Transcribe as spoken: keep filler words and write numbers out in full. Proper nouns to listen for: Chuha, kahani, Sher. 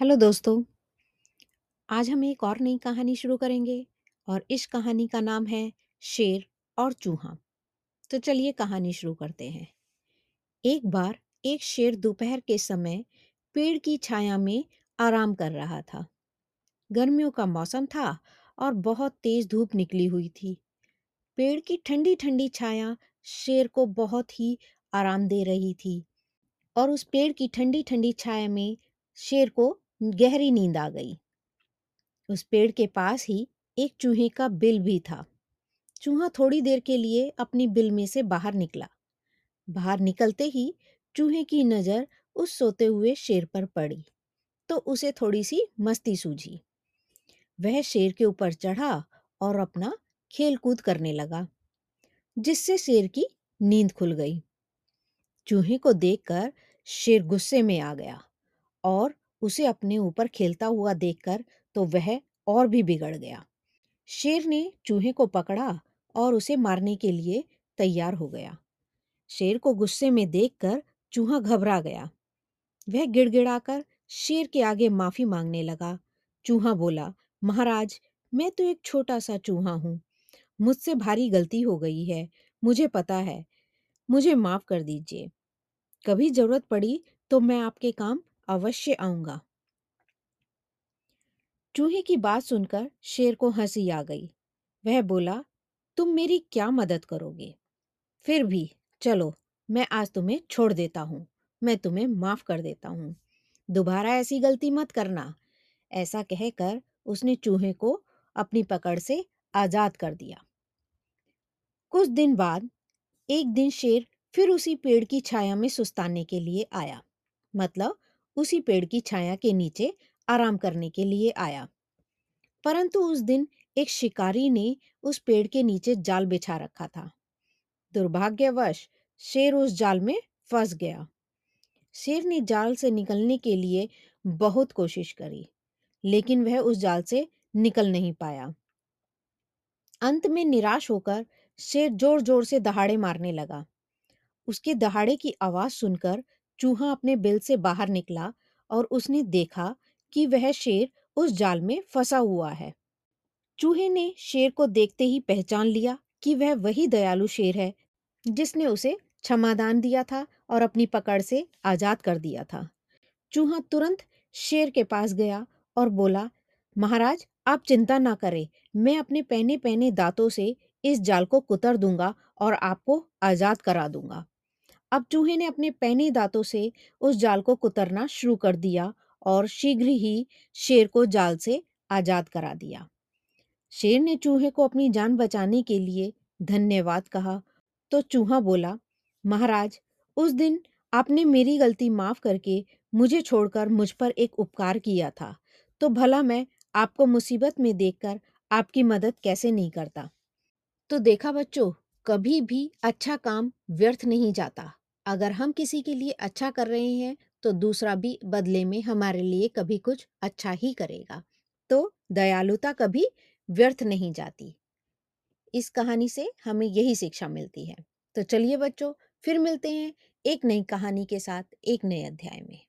Hello दोस्तों, आज हम एक और नई कहानी शुरू करेंगे और इस कहानी का नाम है शेर और चूहा। तो चलिए कहानी शुरू करते हैं। एक बार एक शेर दोपहर के समय पेड़ की छाया में आराम कर रहा था। गर्मियों का मौसम था और बहुत तेज धूप निकली हुई थी। पेड़ की ठंडी ठंडी छाया शेर को बहुत ही आराम दे रही थी और उस पेड़ की ठंडी ठंडी छाया में शेर को गहरी नींद आ गई। उस पेड़ के पास ही एक चूहे का बिल भी था। चूहा थोड़ी देर के लिए अपनी बिल में से बाहर निकला। बाहर निकलते ही चूहे की नज़र उस सोते हुए शेर पर पड़ी तो उसे थोड़ी सी मस्ती सूझी। वह शेर के ऊपर चढ़ा और अपना खेलकूद करने लगा, जिससे शेर की नींद खुल गई। चूहे को देखकर शेर गुस्से में आ गया और उसे अपने ऊपर खेलता हुआ देखकर तो वह और भी बिगड़ गया। शेर ने चूहे को पकड़ा और उसे मारने के लिए तैयार हो गया। शेर को गुस्से में देखकर चूहा घबरा गया। वह गिड़गिड़ाकर शेर के आगे माफी मांगने लगा। चूहा बोला, महाराज, मैं तो एक छोटा सा चूहा हूँ, मुझसे भारी गलती हो गई है, मुझे पता है, मुझे माफ कर दीजिए। कभी जरूरत पड़ी तो मैं आपके काम अवश्य आऊंगा। चूहे की बात सुनकर शेर को हंसी आ गई। वह बोला, तुम मेरी क्या मदद करोगे, फिर भी चलो मैं आज तुम्हें छोड़ देता हूँ, मैं तुम्हें माफ कर देता हूँ, दोबारा ऐसी गलती मत करना। ऐसा कहकर उसने चूहे को अपनी पकड़ से आजाद कर दिया। कुछ दिन बाद एक दिन शेर फिर उसी पेड़ की छाया में सुस्ताने के लिए आया, मतलब उसी पेड़ की छाया के नीचे आराम करने के लिए आया। परंतु उस दिन एक शिकारी ने उस पेड़ के नीचे जाल बिछा रखा था। दुर्भाग्यवश शेर उस जाल में फंस गया। शेर ने जाल से निकलने के लिए बहुत कोशिश करी, लेकिन वह उस जाल से निकल नहीं पाया। अंत में निराश होकर शेर जोर जोर से दहाड़े मारने लगा। उसके दहाड़े की आवाज सुनकर चूहा अपने बिल से बाहर निकला और उसने देखा कि वह शेर उस जाल में फंसा हुआ है। चूहे ने शेर को देखते ही पहचान लिया कि वह वही दयालु शेर है जिसने उसे क्षमादान दिया था और अपनी पकड़ से आजाद कर दिया था। चूहा तुरंत शेर के पास गया और बोला, महाराज, आप चिंता ना करें, मैं अपने पहने पहने दांतों से इस जाल को कुतर दूंगा और आपको आजाद करा दूंगा। अब चूहे ने अपने पहने दांतों से उस जाल को कुतरना शुरू कर दिया और शीघ्र ही शेर को जाल से आजाद करा दिया। शेर ने चूहे को अपनी जान बचाने के लिए धन्यवाद कहा तो चूहा बोला, महाराज, उस दिन आपने मेरी गलती माफ करके मुझे छोड़कर मुझ पर एक उपकार किया था, तो भला मैं आपको मुसीबत में देखकर आपकी मदद कैसे नहीं करता। तो देखा बच्चों, कभी भी अच्छा काम व्यर्थ नहीं जाता। अगर हम किसी के लिए अच्छा कर रहे हैं तो दूसरा भी बदले में हमारे लिए कभी कुछ अच्छा ही करेगा। तो दयालुता कभी व्यर्थ नहीं जाती। इस कहानी से हमें यही शिक्षा मिलती है। तो चलिए बच्चों, फिर मिलते हैं एक नई कहानी के साथ, एक नए अध्याय में।